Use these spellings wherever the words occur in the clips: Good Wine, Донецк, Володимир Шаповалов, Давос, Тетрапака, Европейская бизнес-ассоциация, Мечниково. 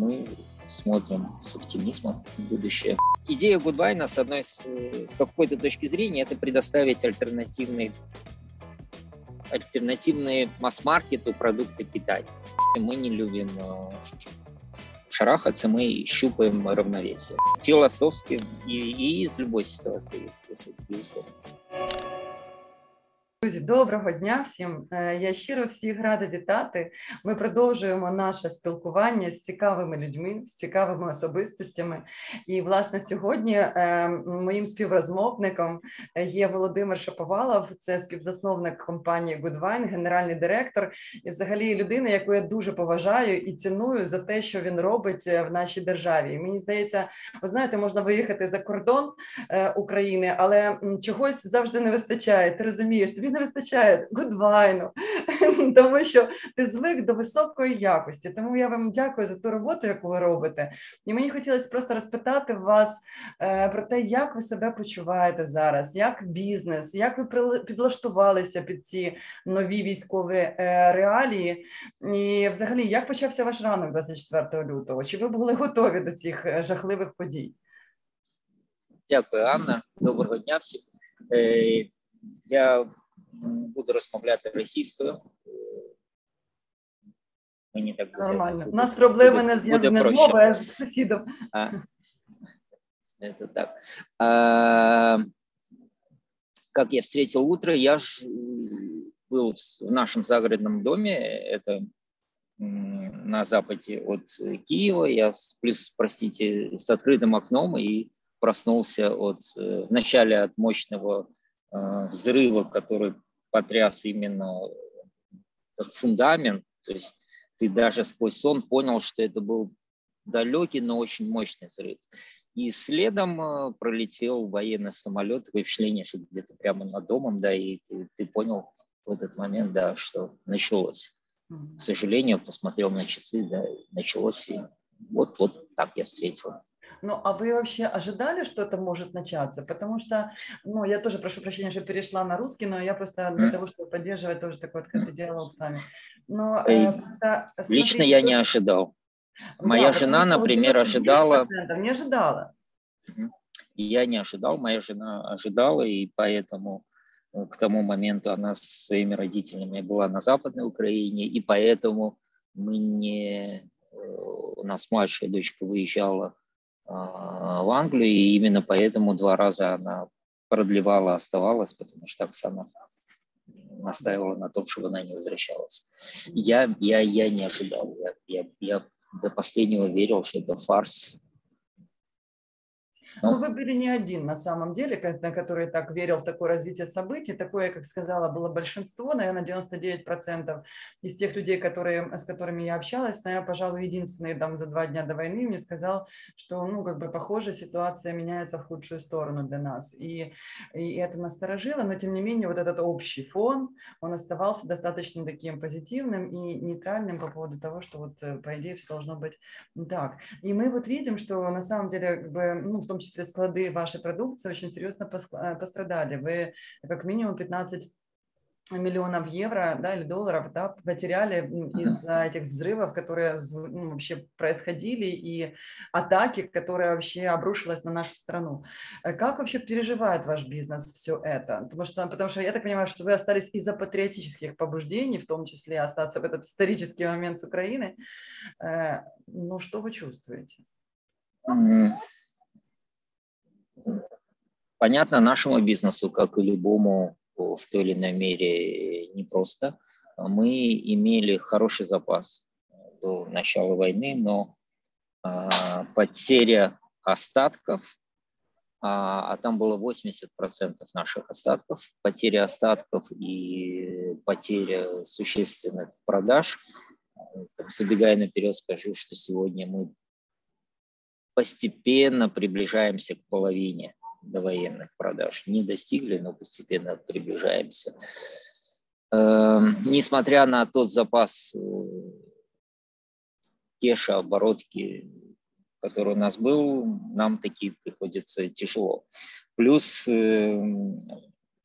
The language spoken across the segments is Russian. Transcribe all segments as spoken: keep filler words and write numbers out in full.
мы смотрим с оптимизмом в будущее. Идея Good Wine, с одной с, с какой-то точки зрения, это предоставить альтернативные, альтернативные масс-маркету продукты питания. Мы не любим шарахаться, мы щупаем равновесие. Философски и, и из любой ситуации есть способ, безусловно. Друзі, доброго дня всім. Я щиро всіх рада вітати. Ми продовжуємо наше спілкування з цікавими людьми, з цікавими особистостями. І, власне, сьогодні моїм співрозмовником є Володимир Шаповалов, це співзасновник компанії Good Wine, генеральний директор і, взагалі, людина, яку я дуже поважаю і ціную за те, що він робить в нашій державі. І мені здається, ви знаєте, можна виїхати за кордон України, але чогось завжди не вистачає, ти розумієш, тобі не вистачає Good Wine, тому що ти звик до високої якості. Тому я вам дякую за ту роботу, яку ви робите. І мені хотілося просто розпитати вас е, про те, як ви себе почуваєте зараз, як бізнес, як ви підлаштувалися під ці нові військові е, реалії. І взагалі, як почався ваш ранок двадцять четвертого лютого? Чи ви були готові до цих жахливих подій? Дякую, Анна. Доброго дня всім. Е, я буду розмовляти російською. Мені так буде. Нормально. У нас проблеми не з мовою, а з сусідом. Это так. А, как я встретил утро, я ж был в нашем загородном доме, это на западе от Киева, я плюс, простите, с открытым окном и проснулся от, вначале от мощного взрыва, который потряс именно как фундамент, то есть ты даже сквозь сон понял, что это был далекий, но очень мощный взрыв. И следом пролетел военный самолет, такое впечатление, что где-то прямо над домом, да, и ты, ты понял в этот момент, да, что началось. К сожалению, посмотрел на часы, да, началось, и вот, вот так я встретил. Ну, а вы вообще ожидали, что это может начаться? Потому что, ну, я тоже прошу прощения, что перешла на русский, но я просто для того, чтобы поддерживать тоже такой открытый диалог с вами. Но, э, просто, смотрите, лично я не ожидал. Моя да, жена, например, ожидала. Не ожидала. Я не ожидал, моя жена ожидала, и поэтому к тому моменту она со своими родителями была на Западной Украине, и поэтому мы не... у нас младшая дочка выезжала в Англию, и именно поэтому два раза она продлевала, оставалась, потому что Оксана настаивала на том, чтобы она не возвращалась. Я, я, я не ожидал, я, я, я до последнего верил, что это фарс. Но... Ну, вы были не один, на самом деле, который так верил в такое развитие событий. Такое, как сказала, было большинство, наверное, девяносто девять процентов из тех людей, которые, с которыми я общалась. Наверное, пожалуй, единственный там, за два дня до войны мне сказал, что, ну, как бы, похоже, ситуация меняется в худшую сторону для нас. И, и это насторожило, но, тем не менее, вот этот общий фон, он оставался достаточно таким позитивным и нейтральным по поводу того, что, вот, по идее, все должно быть так. И мы вот видим, что, на самом деле, как бы, ну, в том В числе склады вашей продукции очень серьезно пострадали. Вы как минимум пятнадцать миллионов евро, да, или долларов, да, потеряли из-за этих взрывов, которые, ну, вообще происходили, и атаки, которая вообще обрушилась на нашу страну. Как вообще переживает ваш бизнес все это? Потому что, потому что я так понимаю, что вы остались из-за патриотических побуждений, в том числе остаться в этот исторический момент с Украины. Ну, что вы чувствуете? Mm-hmm. Понятно, нашему бизнесу, как и любому, в той или иной мере непросто. Мы имели хороший запас до начала войны, но а, потеря остатков, а, а там было восемьдесят процентов наших остатков, потеря остатков и потеря существенных продаж. Забегая наперед, скажу, что сегодня мы постепенно приближаемся к половине довоенных продаж. Не достигли, но постепенно приближаемся. Эм, несмотря на тот запас кеша, оборотки, который у нас был, нам такие приходится тяжело. Плюс э,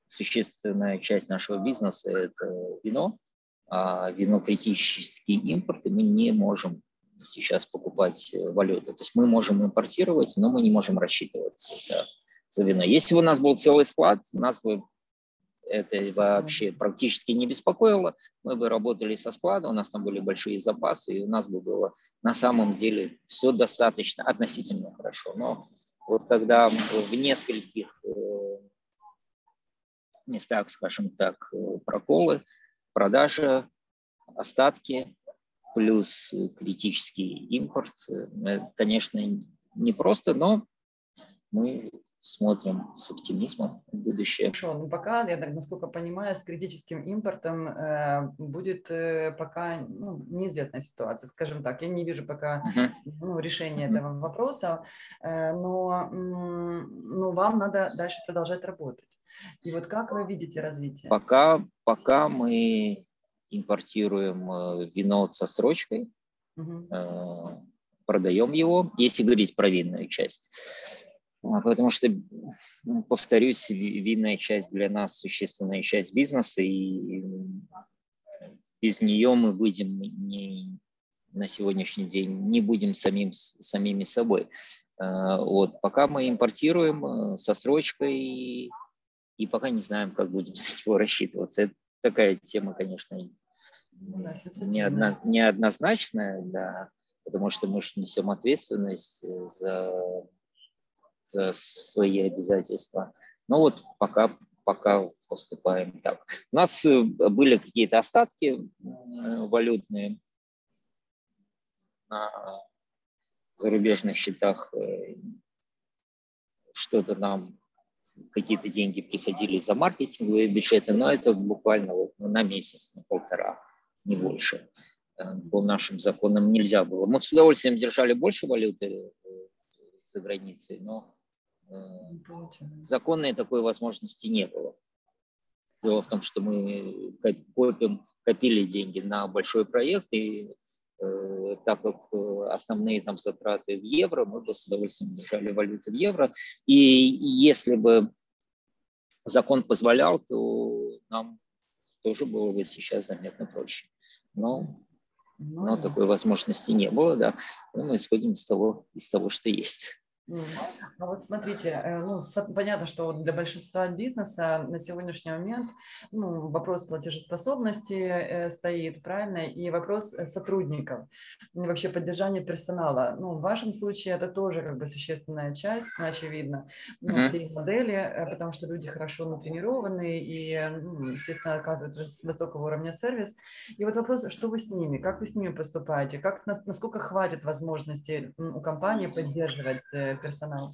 существенная часть нашего бизнеса – это вино. А вино критический импорт, и мы не можем сейчас покупать валюту. То есть мы можем импортировать, но мы не можем рассчитываться за, за вино. Если бы у нас был целый склад, нас бы это вообще практически не беспокоило. Мы бы работали со складом, у нас там были большие запасы, и у нас бы было на самом деле все достаточно, относительно хорошо. Но вот когда в нескольких местах, скажем так, проколы, продажа, остатки, плюс критический импорт, это, конечно, непросто, но мы смотрим с оптимизмом в будущее. Хорошо, ну пока, я так насколько понимаю, с критическим импортом э, будет э, пока ну, неизвестная ситуация, скажем так. Я не вижу пока uh-huh. ну, решения uh-huh. этого вопроса, э, но, но вам надо дальше продолжать работать. И вот как вы видите развитие? Пока, пока мы импортируем вино со срочкой, uh-huh. э, продаем его, если говорить про винную часть. Потому что, повторюсь, винная часть для нас существенная часть бизнеса, и без нее мы будем не, на сегодняшний день не будем самим, самими собой. Вот, пока мы импортируем со срочкой, и, и пока не знаем, как будем с него рассчитываться. Это такая тема, конечно, неодно, неоднозначная, да, потому что мы же несем ответственность за... за свои обязательства. Но вот пока, пока поступаем так. У нас были какие-то остатки валютные на зарубежных счетах. Что-то нам, какие-то деньги приходили за маркетинговые бюджеты, но это буквально вот на месяц, на полтора, не больше. По нашим законам нельзя было. Мы с удовольствием держали больше валюты за границей, но законной такой возможности не было. Дело в том, что мы копим, копили деньги на большой проект, и э, так как основные там затраты в евро, мы бы с удовольствием держали валюту в евро. И если бы закон позволял, то нам тоже было бы сейчас заметно проще. Но, ну, но да. такой возможности не было, да. Но мы исходим из того, из того, что есть. Ну, вот смотрите, ну, понятно, что для большинства бизнеса на сегодняшний момент ну, вопрос платежеспособности стоит, правильно, и вопрос сотрудников, вообще поддержание персонала. Ну, в вашем случае это тоже как бы существенная часть, очевидно, ну, всей модели, потому что люди хорошо натренированы и, ну, естественно, оказывают высокого уровня сервис. И вот вопрос, что вы с ними, как вы с ними поступаете, как, насколько хватит возможности у компании поддерживать персонал?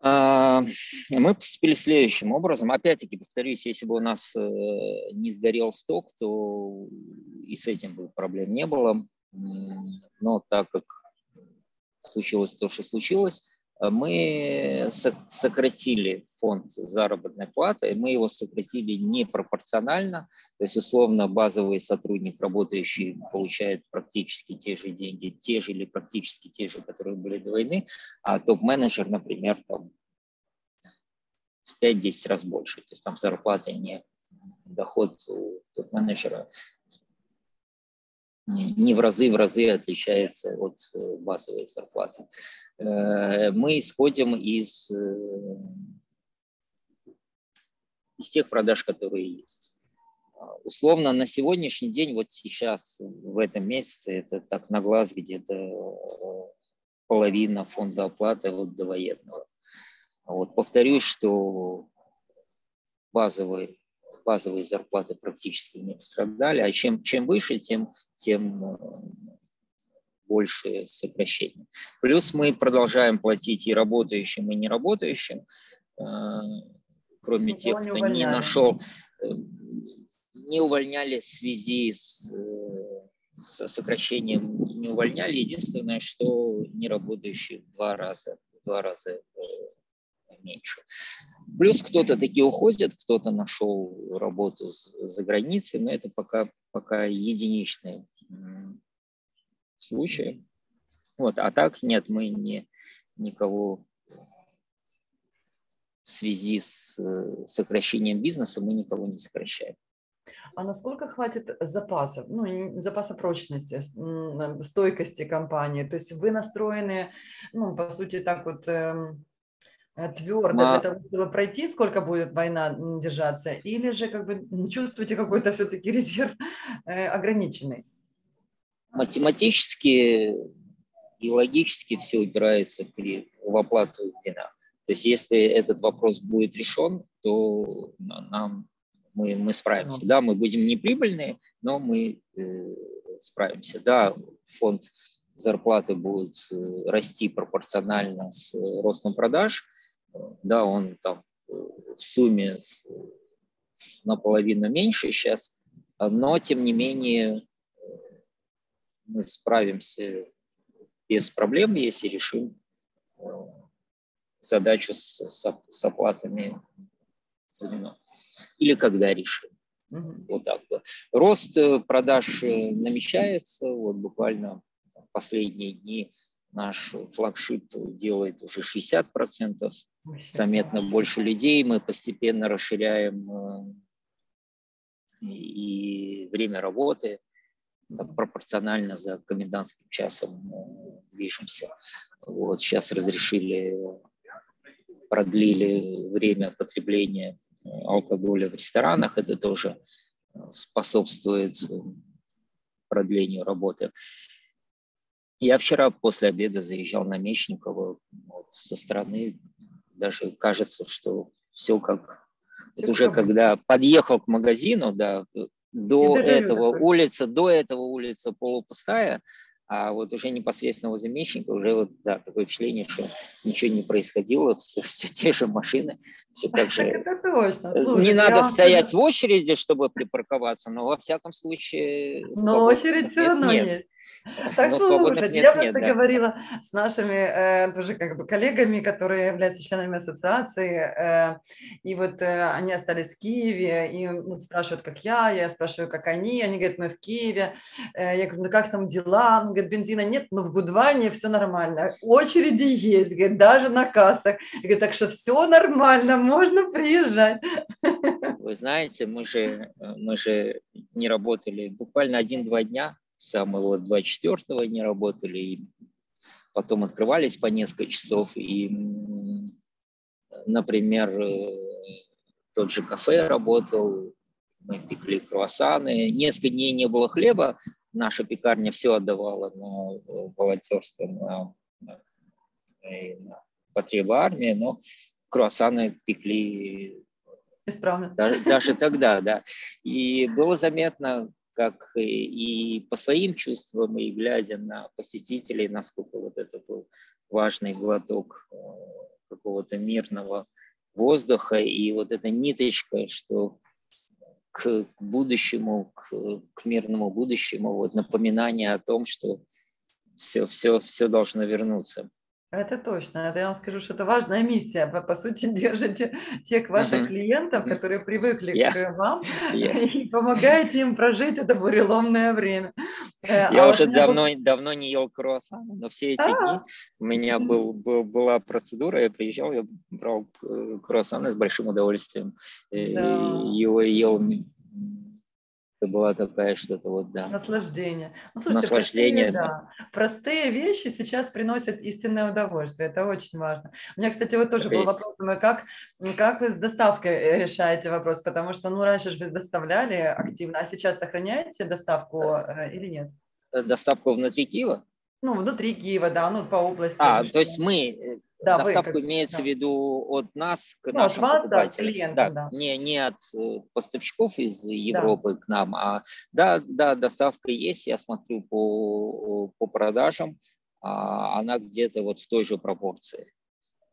Мы поступили следующим образом. Опять-таки, повторюсь, если бы у нас не сгорел сток, то и с этим бы проблем не было. Но так как случилось то, что случилось, мы сократили фонд заработной платы, и мы его сократили непропорционально. То есть, условно, базовый сотрудник, работающий, получает практически те же деньги, те же или практически те же, которые были до войны, а топ-менеджер, например, там, в пять-десять раз больше. То есть там зарплата, не доход у топ-менеджера не в разы, в разы отличается от базовой зарплаты. Мы исходим из, из тех продаж, которые есть. Условно, на сегодняшний день, вот сейчас, в этом месяце, это так на глаз где-то половина фонда оплаты вот довоенного. Вот, повторюсь, что базовые базовые зарплаты практически не пострадали, а чем, чем выше, тем, тем больше сокращение. Плюс мы продолжаем платить и работающим, и не работающим, кроме Никого тех, не кто увольняли. не нашел, не увольняли в связи с, с сокращением, не увольняли. Единственное, что не работающие в два раза, в два раза меньше. Плюс кто-то таки уходит, кто-то нашел работу за границей, но это пока, пока единичные случаи. Вот, а так нет, мы не, никого в связи с сокращением бизнеса мы никого не сокращаем. а насколько хватит запасов, ну, запаса прочности, стойкости компании? То есть вы настроены, ну, по сути, так вот твердо на... для того, чтобы пройти, сколько будет война держаться, или же как бы чувствуете какой-то все-таки резерв ограниченный? Математически и логически все упирается в оплату вина. То есть если этот вопрос будет решен, то нам, мы, мы справимся. Да, мы будем неприбыльные, но мы э, справимся. Да, фонд зарплаты будет расти пропорционально с ростом продаж. Да, он там в сумме наполовину меньше сейчас, но тем не менее мы справимся без проблем, если решим задачу с, с, с оплатами за вино. Или когда решим. Mm-hmm. Вот так вот. Рост продаж намечается. Вот буквально в последние дни наш флагшип делает уже шестьдесят процентов. Заметно больше людей. Мы постепенно расширяем и время работы. Пропорционально за комендантским часом движемся. Вот сейчас разрешили, продлили время потребления алкоголя в ресторанах. Это тоже способствует продлению работы. Я вчера после обеда заезжал на Мечниково. Вот, со стороны даже кажется, что все как... Вот уже когда подъехал к магазину, да, до этого улица, до этого улица полупустая, а вот уже непосредственно возле Мечникова уже вот, да, такое впечатление, что ничего не происходило, все, все те же машины, все так же. Это точно. Слушай, не надо стоять в очереди, чтобы припарковаться, но во всяком случае... Но очередь все равно есть. Так, ну, слушайте, я просто нет, да. говорила с нашими э, тоже как бы коллегами, которые являются членами ассоциации, э, и вот э, они остались в Киеве, и ну, спрашивают, как я, я спрашиваю, как они, они говорят, мы в Киеве, э, я говорю, ну как там дела, он говорит, бензина нет, но в Good Wine все нормально, очереди есть, говорит, даже на кассах, я говорю, так что все нормально, можно приезжать. Вы знаете, мы же, мы же не работали буквально один-два дня, самого двадцать четвёртого не работали, и потом открывались по несколько часов, и, например, тот же кафе работал, мы пекли круассаны, несколько дней не было хлеба, наша пекарня все отдавала на волонтерство, на, на, на потребы армии, но круассаны пекли исправно. Даже, даже тогда, да, и было заметно, как и по своим чувствам, и глядя на посетителей, насколько вот это был важный глоток какого-то мирного воздуха, и вот эта ниточка, что к будущему, к, к мирному будущему, вот напоминание о том, что все, все, все должно вернуться. Это точно. Это я вам скажу, что это важная миссия. Вы, по сути, держите тех ваших uh-huh. клиентов, которые привыкли yeah. к вам, yeah. и помогаете им прожить это буреломное время. Я а уже вот давно, был... давно не ел круассан, но все эти А-а-а. дни у меня был, был, была процедура. Я приезжал, я брал круассан с большим удовольствием. Да. Его ел... была такая что-то вот, да. Наслаждение. Ну, слушайте, Наслаждение, простые, да. Да. простые вещи сейчас приносят истинное удовольствие. Это очень важно. У меня, кстати, вот тоже был вопрос, как, как вы с доставкой решаете вопрос? Потому что, ну, раньше же вы доставляли активно, а сейчас сохраняете доставку э, или нет? Доставку внутри Киева? Ну, внутри Киева, да, ну, по области. А, то есть мы... Да, доставку вы, как, имеется да. в виду от нас к ну, нашим от вас, покупателям, да, клиентам, да. Да. Не, не от поставщиков из Европы да. к нам, а да, да, доставка есть, я смотрю по, по продажам, а она где-то вот в той же пропорции.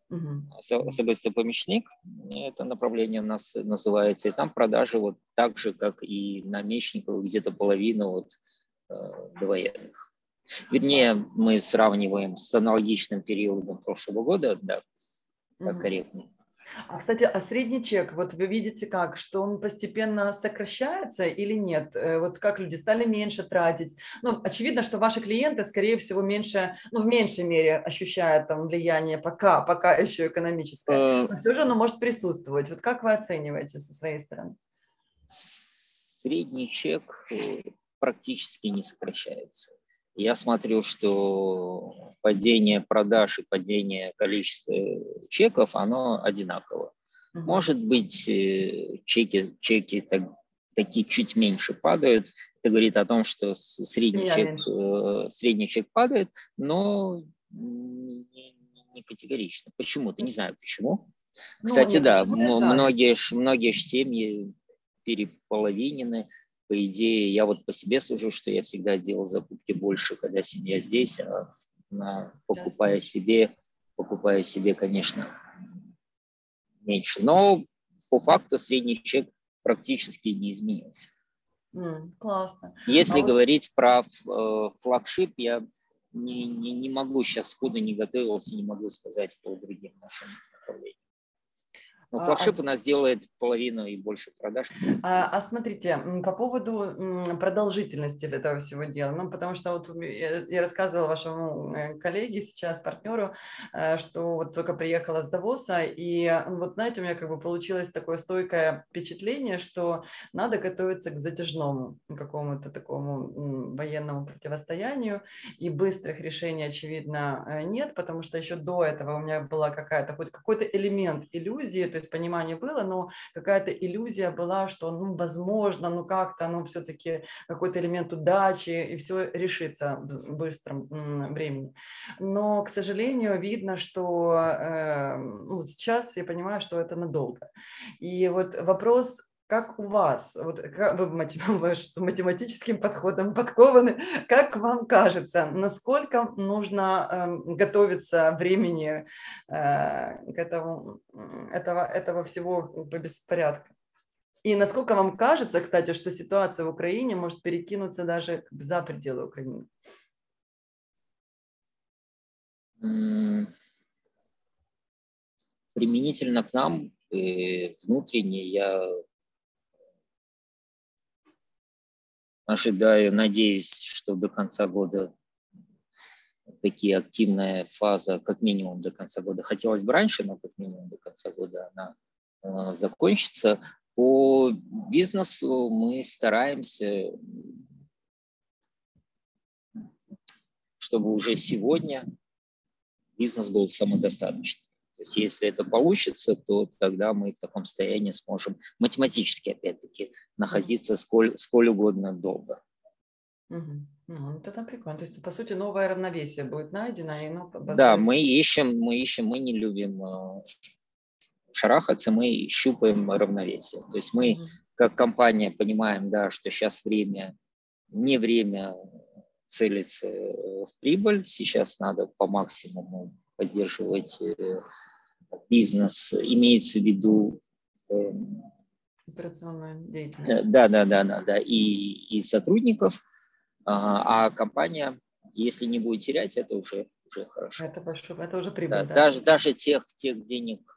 Угу. События-помещник, это направление у нас называется, и там продажи вот так же, как и на Мечниково, где-то половина вот довоенных. Вернее, мы сравниваем с аналогичным периодом прошлого года, да, mm-hmm. корректно. А, кстати, а средний чек, вот вы видите как, что он постепенно сокращается или нет? Вот как люди стали меньше тратить? Ну, очевидно, что ваши клиенты, скорее всего, меньше, ну, в меньшей мере ощущают там влияние пока, пока еще экономическое. Но все же оно может присутствовать. Вот как вы оцениваете со своей стороны? средний чек практически не сокращается. Я смотрю, что падение продаж и падение количества чеков, оно одинаково. Может быть, чеки, чеки так, такие чуть меньше падают. Это говорит о том, что средний, чек, средний чек падает, но не, не категорично. Почему-то, не знаю почему. Кстати, ну, да, многие, многие семьи переполовинены. По идее, я вот по себе сужу, что я всегда делал закупки больше, когда семья здесь, а на, покупая, себе, покупая себе, конечно, меньше. Но по факту средний чек практически не изменился. Mm, классно. Если а говорить вот... про э, флагшип, я не, не, не могу сейчас, куда не готовился, не могу сказать по другим нашим направлениям. Но флагшип у нас делает половину и больше продаж. А, а смотрите, по поводу продолжительности этого всего дела, ну, потому что вот я, я рассказывала вашему коллеге сейчас, партнеру, что вот только приехала с Давоса, и вот, знаете, у меня как бы получилось такое стойкое впечатление, что надо готовиться к затяжному какому-то такому военному противостоянию, и быстрых решений, очевидно, нет, потому что еще до этого у меня была какая-то, хоть какой-то элемент иллюзии, то есть понимание было, но какая-то иллюзия была, что, ну, возможно, ну, как-то, ну, все-таки какой-то элемент удачи, и все решится в быстром времени. Но, к сожалению, видно, что э, вот сейчас я понимаю, что это надолго. И вот вопрос... Как у вас, вот, как вы математическим подходом подкованы, как вам кажется, насколько нужно э, готовиться времени э, к этому, этого, этого всего беспорядка? И насколько вам кажется, кстати, что ситуация в Украине может перекинуться даже за пределы Украины? Применительно к нам, внутренне, я... Ожидаю, надеюсь, что до конца года такие активная фаза, как минимум до конца года, хотелось бы раньше, но как минимум до конца года она э, закончится. По бизнесу мы стараемся, чтобы уже сегодня бизнес был самодостаточным. То есть если это получится, то тогда мы в таком состоянии сможем математически, опять-таки, находиться сколь, сколь угодно долго. Угу. Ну, тогда прикольно. То есть, по сути, новое равновесие будет найдено. И оно позволит... Да, мы ищем, мы ищем, мы не любим э, шарахаться, мы щупаем равновесие. То есть мы, угу. как компания, понимаем, да, что сейчас время, не время целиться в прибыль, сейчас надо по максимуму поддерживать бизнес, имеется в виду э, операционная деятельность. Да, да, да, да, да, и, и сотрудников, а, а компания, если не будет терять, это уже, уже хорошо. Это, это уже прибыль. Да, да. Даже, даже тех, тех денег,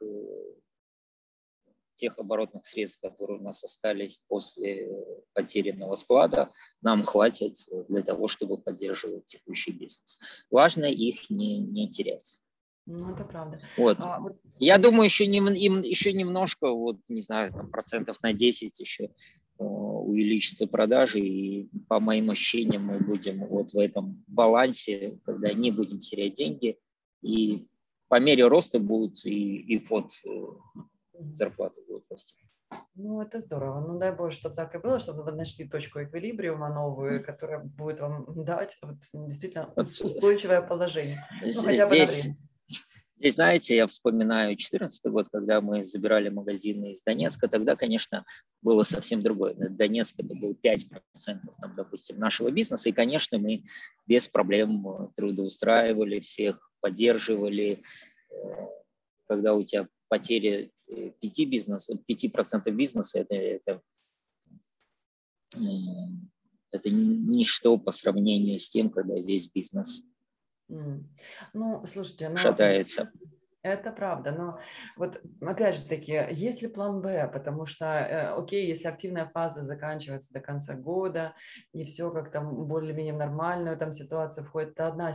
тех оборотных средств, которые у нас остались после потерянного склада, нам хватит для того, чтобы поддерживать текущий бизнес. Важно их не, не терять. Ну, это правда. Вот. А, вот... Я думаю, еще, не, им, еще немножко, вот, не знаю, там, процентов на десять еще э, увеличится продажи, и по моим ощущениям мы будем вот в этом балансе, когда не будем терять деньги, и по мере роста будут и, и фонд, зарплаты будут расти. Ну, это здорово. Ну, дай Боже, чтобы так и было, чтобы вы нашли точку эквилибриума новую, которая будет вам дать вот, действительно устойчивое положение. Ну, хотя бы на время. Здесь, знаете, я вспоминаю две тысячи четырнадцатый год, когда мы забирали магазины из Донецка. Тогда, конечно, было совсем другое. Донецк – это был пять процентов, там, допустим, нашего бизнеса. И, конечно, мы без проблем трудоустраивали всех, поддерживали. Когда у тебя потери пяти бизнеса, пять процентов бизнеса – это, это, это ничто по сравнению с тем, когда весь бизнес Ну, слушайте, ну, шатается. Это правда, но вот опять же таки, есть ли план Б, потому что, э, окей, если активная фаза заканчивается до конца года и все как там более-менее в нормальную там ситуацию входит, то одна,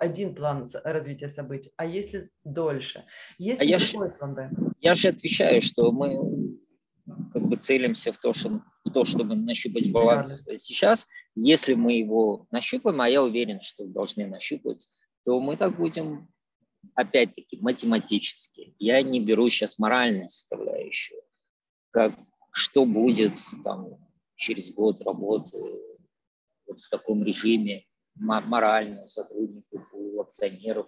один план развития событий, а если дольше? Есть а ли я ж, план Б? Я же отвечаю, что мы как бы целимся в то, что, в то, чтобы нащупать баланс сейчас. Если мы его нащупаем, а я уверен, что должны нащупать, то мы так будем, опять-таки, математически. Я не беру сейчас моральную составляющую, как, что будет там, через год работы вот в таком режиме морально у сотрудников, у акционеров,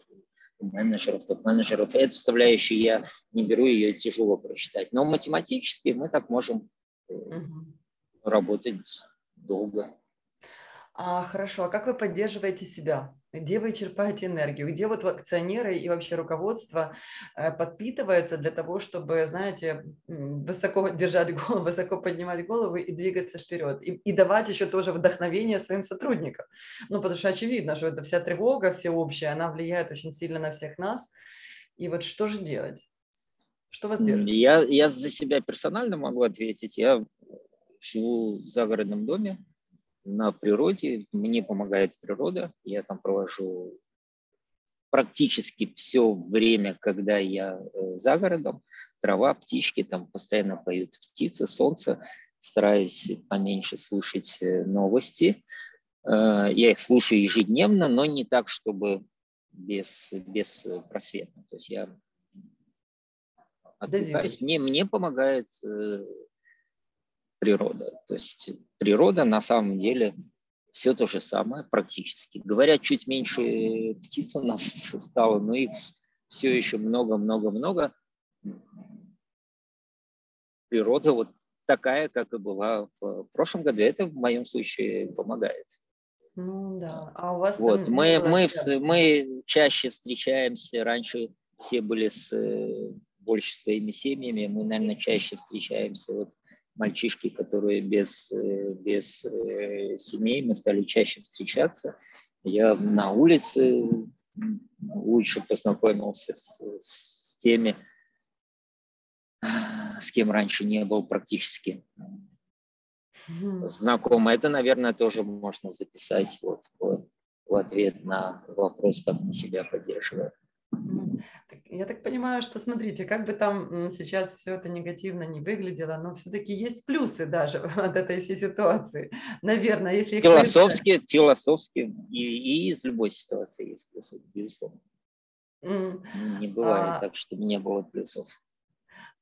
у менеджеров, топ-менеджеров. Эту составляющую я не беру, ее тяжело прочитать. Но математически мы так можем угу. работать долго. А, хорошо. А как вы поддерживаете себя? Где вы черпаете энергию? Где вот акционеры и вообще руководство подпитываются для того, чтобы, знаете, высоко держать голову, высоко поднимать голову и двигаться вперед? И, и давать еще тоже вдохновение своим сотрудникам. Ну, потому что очевидно, что эта вся тревога всеобщая, она влияет очень сильно на всех нас. И вот что же делать? Что вас держит? Я, я за себя персонально могу ответить. Я живу в загородном доме. На природе, мне помогает природа, я там провожу практически все время, когда я за городом, трава, птички, там постоянно поют птицы, солнце, стараюсь поменьше слушать новости, я их слушаю ежедневно, но не так, чтобы без, без просвета, то есть я отвлекаюсь, мне, мне помогает природа. То есть природа на самом деле все то же самое практически. Говорят, чуть меньше птиц у нас стало, но их все еще много-много-много. Природа вот такая, как и была в прошлом году. Это в моем случае помогает. Ну да. А у вас вот. мы, мы, мы чаще встречаемся. Раньше все были с, больше своими семьями. Мы, наверное, чаще встречаемся вот мальчишки, которые без, без семей, мы стали чаще встречаться. Я на улице лучше познакомился с, с теми, с кем раньше не был практически знаком. Это, наверное, тоже можно записать вот в, в ответ на вопрос, как мы себя поддерживаем. Я так понимаю, что, смотрите, как бы там сейчас все это негативно не выглядело, но все-таки есть плюсы даже от этой всей ситуации. Наверное, если... Философски, их... философски и, и из любой ситуации есть плюсы, безусловно. Mm. Не бывает а... так, чтобы не было плюсов.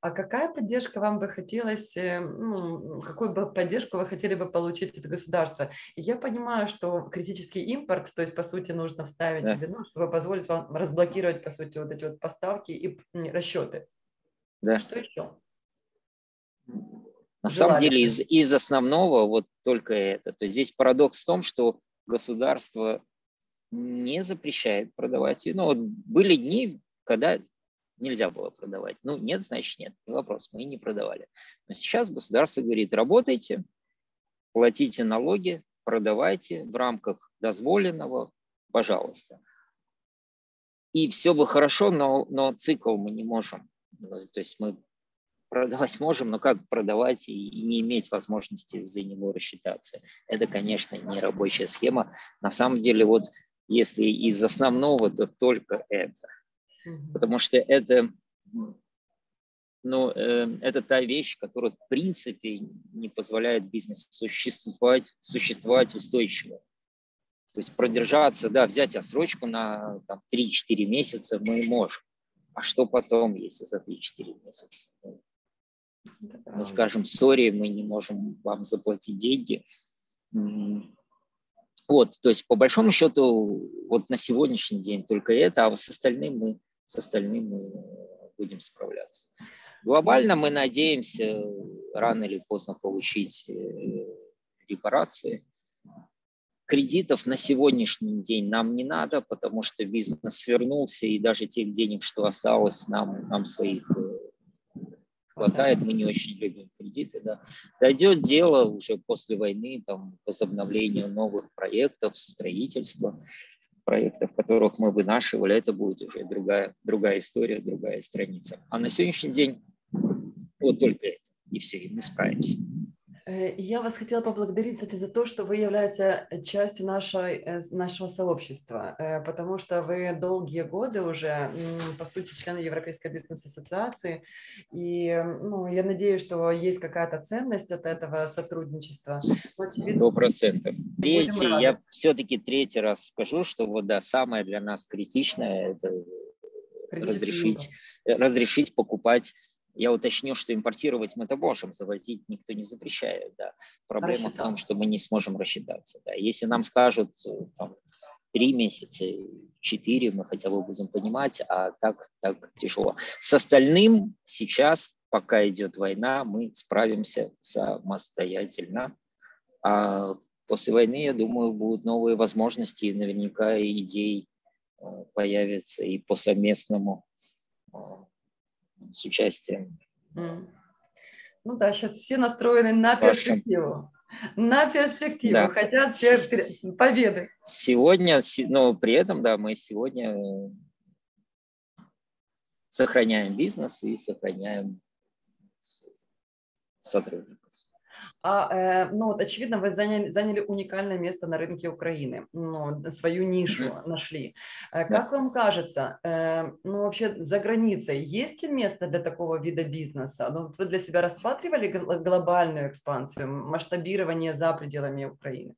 А какая поддержка вам бы хотелось, ну, какую бы поддержку вы хотели бы получить от государства? Я понимаю, что критический импорт, то есть, по сути, нужно вставить да. вину, чтобы позволить вам разблокировать, по сути, вот эти вот поставки и расчеты. Да. Что еще? На Желание. самом деле, из, из основного вот только это. То есть здесь парадокс в том, что государство не запрещает продавать вино. Вот были дни, когда... Нельзя было продавать. Ну, нет, значит, нет. Не вопрос, мы и не продавали. Но сейчас государство говорит, работайте, платите налоги, продавайте в рамках дозволенного, пожалуйста. И все бы хорошо, но, но цикл мы не можем. То есть мы продавать можем, но как продавать и не иметь возможности за него рассчитаться? Это, конечно, не рабочая схема. На самом деле, вот если из основного, то только это. Потому что это, ну, э, это та вещь, которая в принципе не позволяет бизнесу существовать, существовать устойчиво. То есть продержаться, да, взять отсрочку на там, три-четыре месяца мы можем. А что потом, если за три-четыре месяца? Мы скажем, сори, мы не можем вам заплатить деньги. Вот, то есть по большому счету вот на сегодняшний день только это, а с остальным мы... с остальным мы будем справляться. Глобально мы надеемся рано или поздно получить репарации. Кредитов на сегодняшний день нам не надо, потому что бизнес свернулся, и даже тех денег, что осталось, нам, нам своих хватает. Мы не очень любим кредиты. Да. Дойдет дело уже после войны там, возобновлению новых проектов, строительства. Проектов, которых мы вынашивали, это будет уже другая, другая история, другая страница. А на сегодняшний день вот только это, и все, и мы справимся. Я вас хотела поблагодарить, кстати, за то, что вы являетесь частью нашей, нашего сообщества, потому что вы долгие годы уже, по сути, члены Европейской бизнес-ассоциации, и ну, я надеюсь, что есть какая-то ценность от этого сотрудничества. Сто процентов. Третий, я все-таки третий раз скажу, что вот, да, самое для нас критичное – это разрешить, разрешить покупать. Я уточню, что импортировать мы-то можем, завозить никто не запрещает. Да. Проблема в том, что мы не сможем рассчитаться. Да. Если нам скажут там, три месяца, четыре, мы хотя бы будем понимать, а так, так тяжело. С остальным сейчас, пока идет война, мы справимся самостоятельно. А после войны, я думаю, будут новые возможности, и наверняка идей появятся и по совместному с участием. Ну да, сейчас все настроены на перспективу. На перспективу, да. Хотят все победы. Сегодня, но при этом, да, мы сегодня сохраняем бизнес и сохраняем сотрудников. А, ну вот, очевидно, вы заняли, заняли уникальное место на рынке Украины, ну, свою нишу нашли. Как да. вам кажется, ну вообще за границей есть ли место для такого вида бизнеса? Ну, вы для себя рассматривали глобальную экспансию, масштабирование за пределами Украины?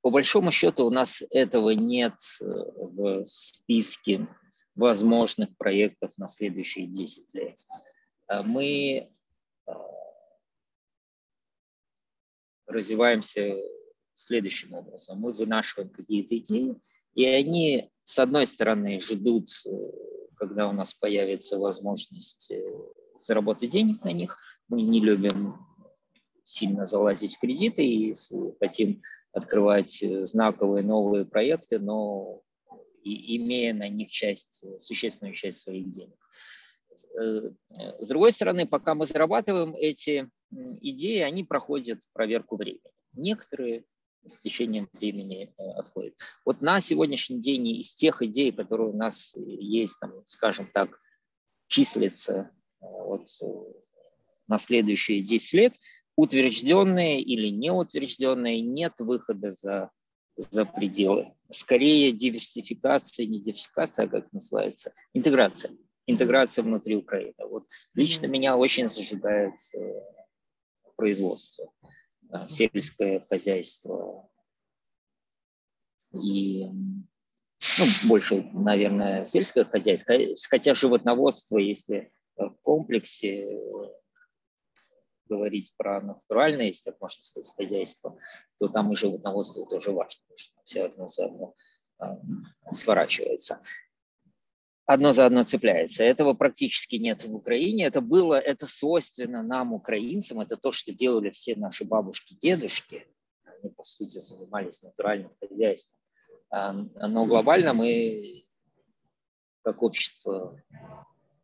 По большому счету у нас этого нет в списке возможных проектов на следующие десять лет. Мы развиваемся следующим образом. Мы вынашиваем какие-то идеи, и они, с одной стороны, ждут, когда у нас появится возможность заработать денег на них. Мы не любим сильно залазить в кредиты и хотим открывать знаковые новые проекты, но и имея на них часть, существенную часть своих денег. С другой стороны, пока мы зарабатываем эти идеи, они проходят проверку времени. Некоторые с течением времени отходят. Вот на сегодняшний день из тех идей, которые у нас есть, там, скажем так, числятся вот, на следующие десять лет, утвержденные или неутвержденные, нет выхода за за пределы. Скорее диверсификация, не диверсификация, а как называется, интеграция. Интеграция внутри Украины. Вот лично меня очень зажигает производство, сельское хозяйство и, ну, больше, наверное, сельское хозяйство, хотя животноводство, если в комплексе говорить про натуральное, если так можно сказать, хозяйство, то там и животноводство тоже важно, потому что все одно за одно э, сворачивается. Одно за одно цепляется. Этого практически нет в Украине. Это было, это свойственно нам, украинцам, это то, что делали все наши бабушки, дедушки. Они, по сути, занимались натуральным хозяйством. Э, но глобально мы, как общество,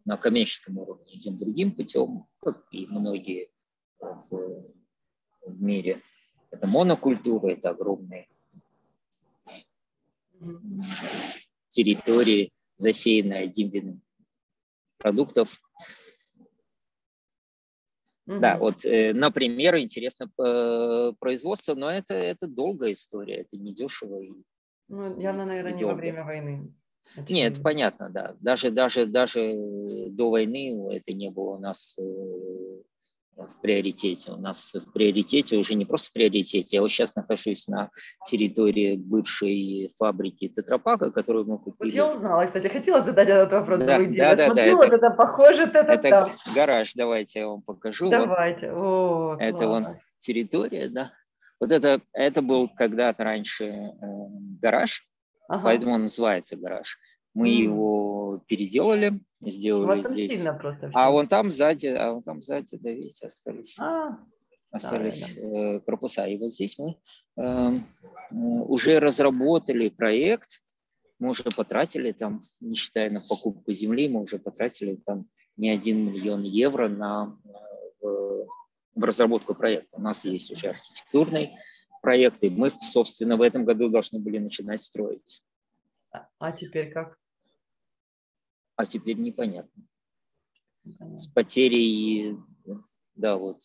на коммерческом уровне идем другим путем, как и многие в мире. Это монокультура, это огромные территории, засеянные одним видом продуктов. Mm-hmm. Да, вот, например, интересно производство, но это, это долгая история, это недешево. Ну, явно, наверное, не во время войны. Очень... Нет, понятно, да. Даже, даже, даже до войны это не было у нас в приоритете. У нас в приоритете, уже не просто в приоритете, я вот сейчас нахожусь на территории бывшей фабрики Тетрапака, которую мы купили. Вот я узнала, кстати, хотела задать этот вопрос. Да, да, я да, смотрю, да, вот это, это похоже, это, это там. Гараж, давайте я вам покажу. Давайте. Вот. О, это вон территория, да. Вот это, это был когда-то раньше э, гараж. Ага. Поэтому он называется гараж. Мы mm. его переделали, сделали вот здесь. Сильно просто, а вон там сзади, а вон там сзади, да, видите, остались, а, остались да, корпуса. И вот здесь мы э, уже разработали проект, мы уже потратили там, не считая на покупку земли, мы уже потратили там не один миллион евро на в, в разработку проекта. У нас есть уже архитектурный проекты. Мы, собственно, в этом году должны были начинать строить. А теперь как? а теперь непонятно. С потерей, да, вот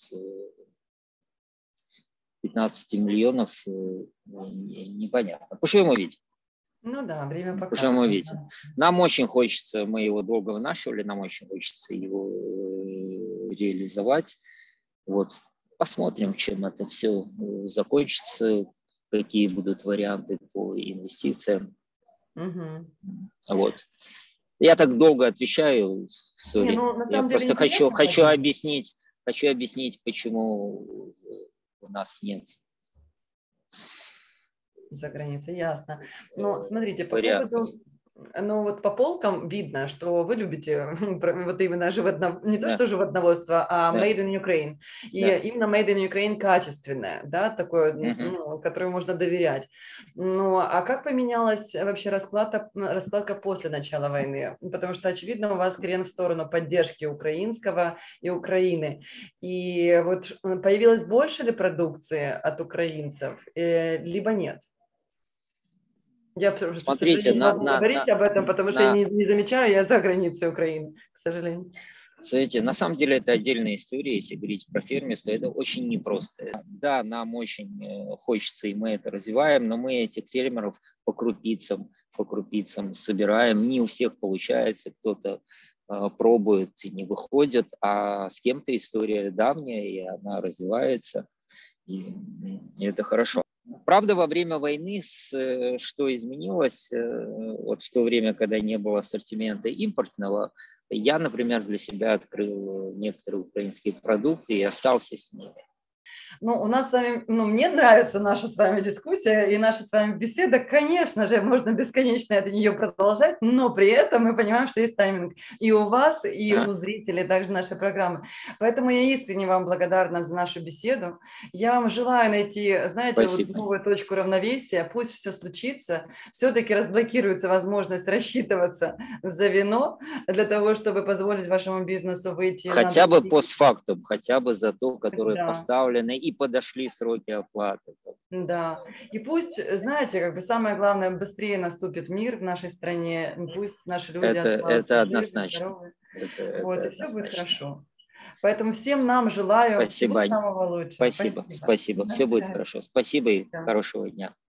пятнадцати миллионов непонятно. Почему мы видим? Ну да, время покажет. Почему мы видим? Да. Нам очень хочется, мы его долго вынашивали, нам очень хочется его реализовать. Вот посмотрим, чем это все закончится, какие будут варианты по инвестициям. Угу. Вот. Я так долго отвечаю, сори. Не, ну, на самом я деле просто хочу, хочу, объяснить, хочу объяснить, почему у нас нет. За границей, ясно. Но смотрите, по поводу, ну, вот по полкам видно, что вы любите вот именно животно, не то, да. что животноводство, а да. Made in Ukraine. И да. именно Made in Ukraine качественное, да, такое, mm-hmm. ну, которое можно доверять. Ну, а как поменялась вообще раскладка, раскладка после начала войны? Потому что, очевидно, у вас крен в сторону поддержки украинского и Украины. И вот появилось больше ли продукции от украинцев, либо нет? Я Смотрите, на, не могу на, говорить на, об этом, потому на, что я не, не замечаю, я за границей Украины, к сожалению. Смотрите, на самом деле это отдельная история, если говорить про фермерство, это очень непросто. Да, нам очень хочется, и мы это развиваем, но мы этих фермеров по крупицам, по крупицам собираем. Не у всех получается, кто-то э, пробует и не выходит, а с кем-то история давняя, и она развивается, и, и это хорошо. Правда, во время войны, что изменилось, вот в то время, когда не было ассортимента импортного, я, например, для себя открыл некоторые украинские продукты и остался с ними. Ну, у нас с вами, ну, мне нравится наша с вами дискуссия и наша с вами беседа, конечно же, можно бесконечно это ее продолжать, но при этом мы понимаем, что есть тайминг и у вас, и а? у зрителей также нашей программы, поэтому я искренне вам благодарна за нашу беседу, я вам желаю найти, знаете, вот новую точку равновесия, пусть все случится, все-таки разблокируется возможность рассчитываться за вино для того, чтобы позволить вашему бизнесу выйти. Хотя бы постфактум, хотя бы за то, которое да. поставлено, и подошли сроки оплаты. Да, и пусть, знаете, как бы самое главное, быстрее наступит мир в нашей стране, пусть наши люди это, останутся это однозначно. Это, вот, это и все однозначно. Будет хорошо. Поэтому всем нам желаю Спасибо. Всего самого лучшего. Спасибо, спасибо, спасибо. Все будет хорошо. Спасибо и да. хорошего дня.